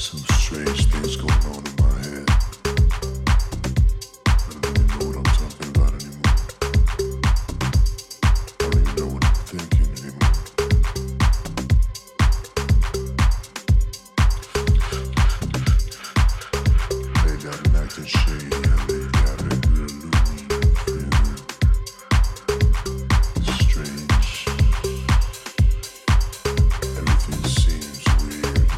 Some strange things going on in my head. I don't even know what I'm talking about anymore. I don't even know what I'm thinking anymore. Maybe I've been acting shady. Maybe I've been real loony, feeling strange. Everything seems weird.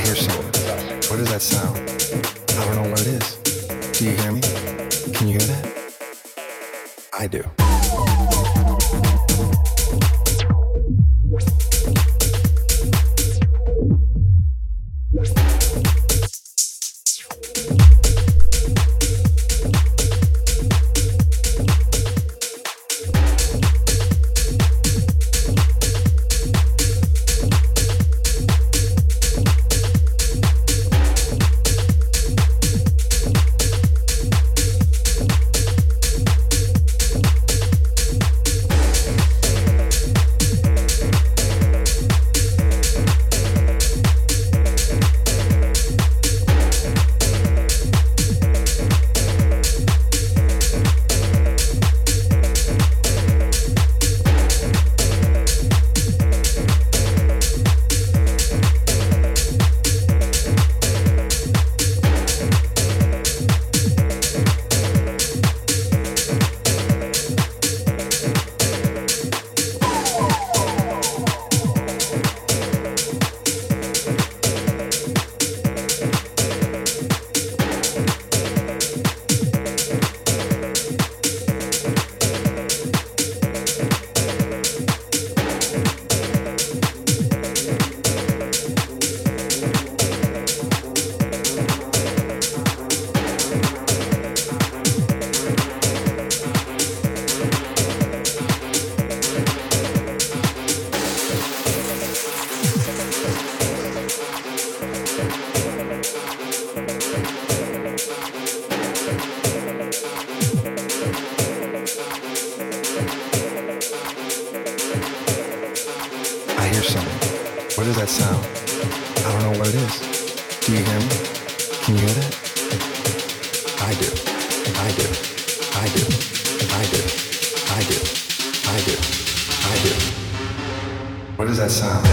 I hear something. What is that sound? I don't know what it is. Do you hear me? Can you hear that? I do. What is that sound? I don't know what it is. Do you hear me? Can you hear that? I do. I do. I do. I do. I do. I do. I do. What is that sound?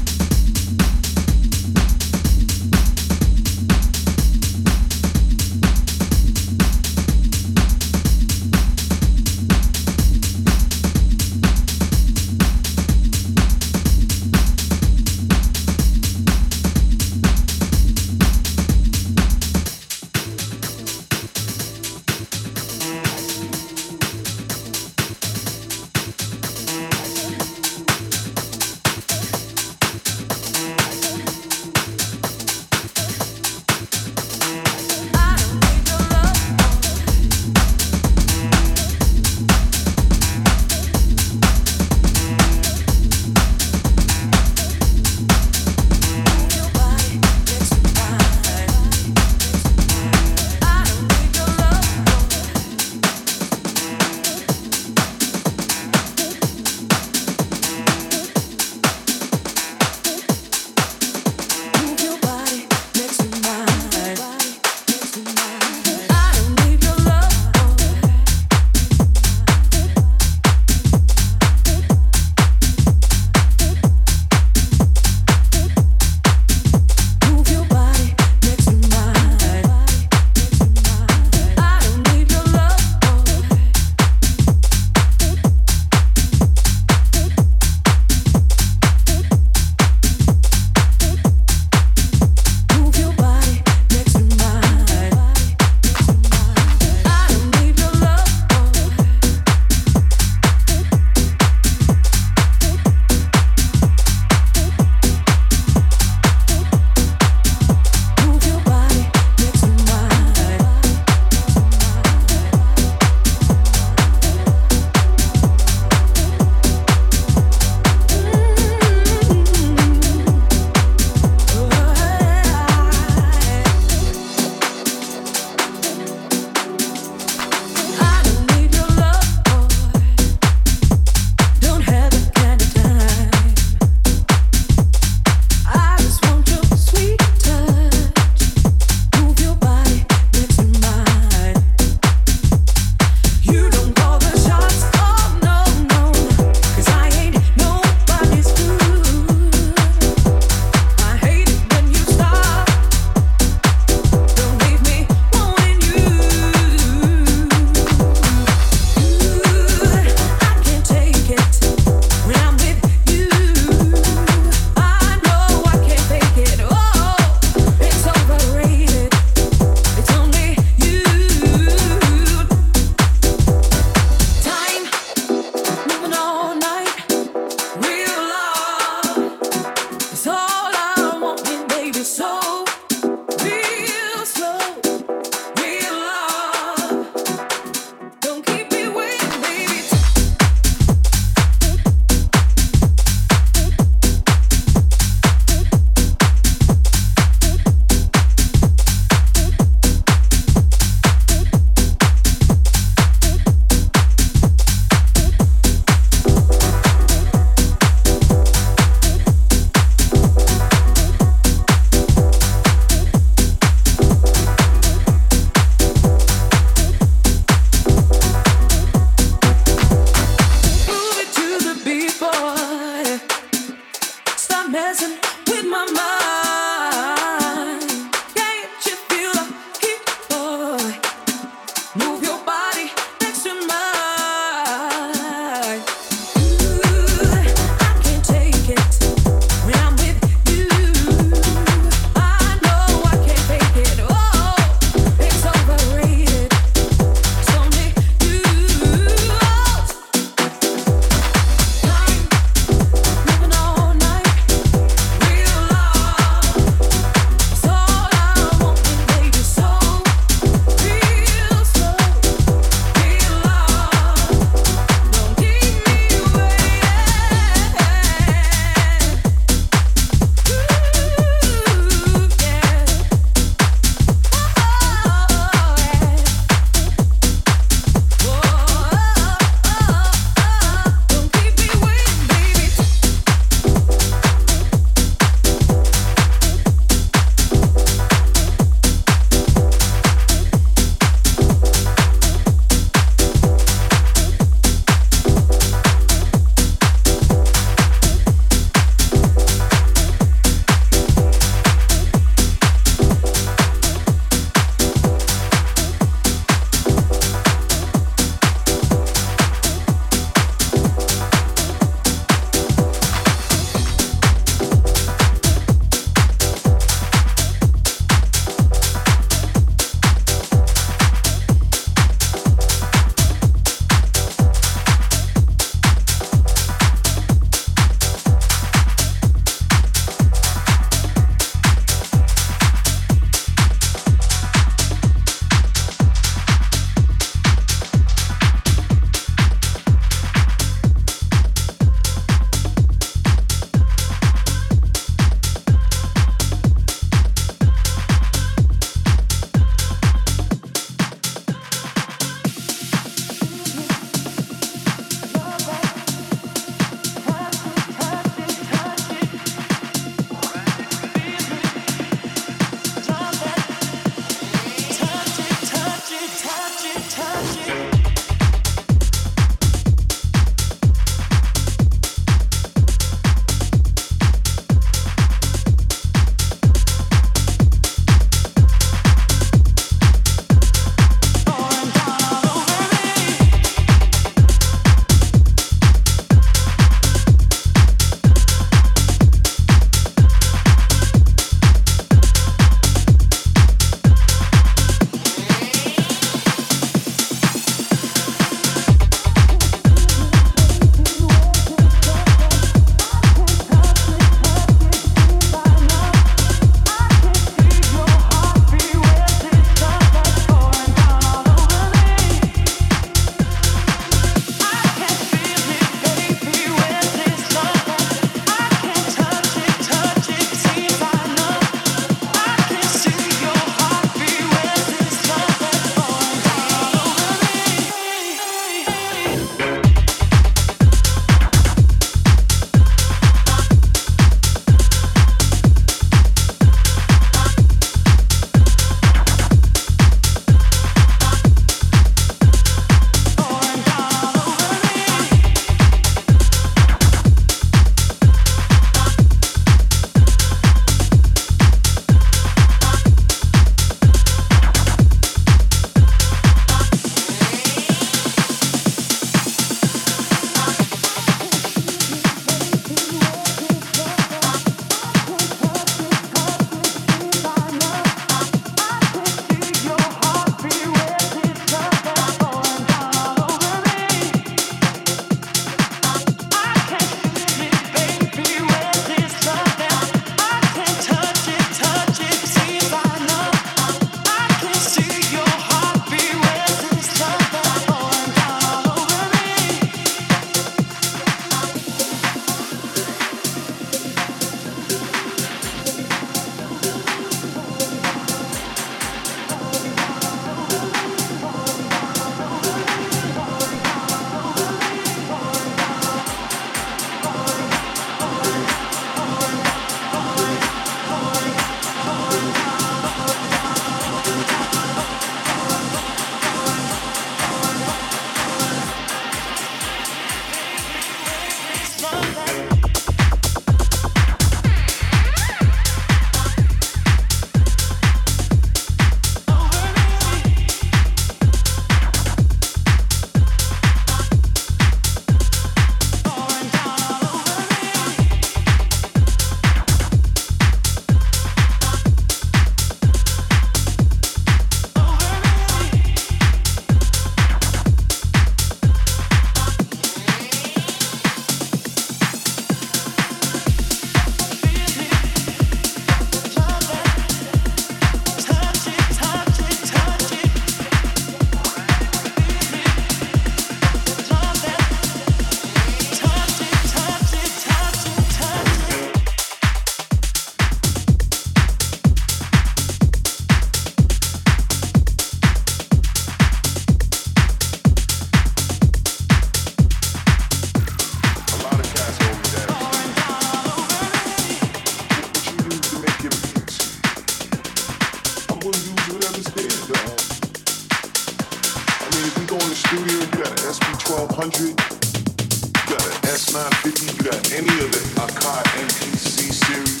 100, you got an S950, you got any of the Akai MPC series,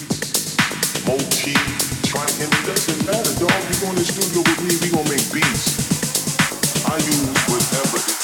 Moti, Triton, it doesn't matter, dog. You go in the studio with me, we gonna make beats. I use whatever it is.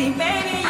See, baby.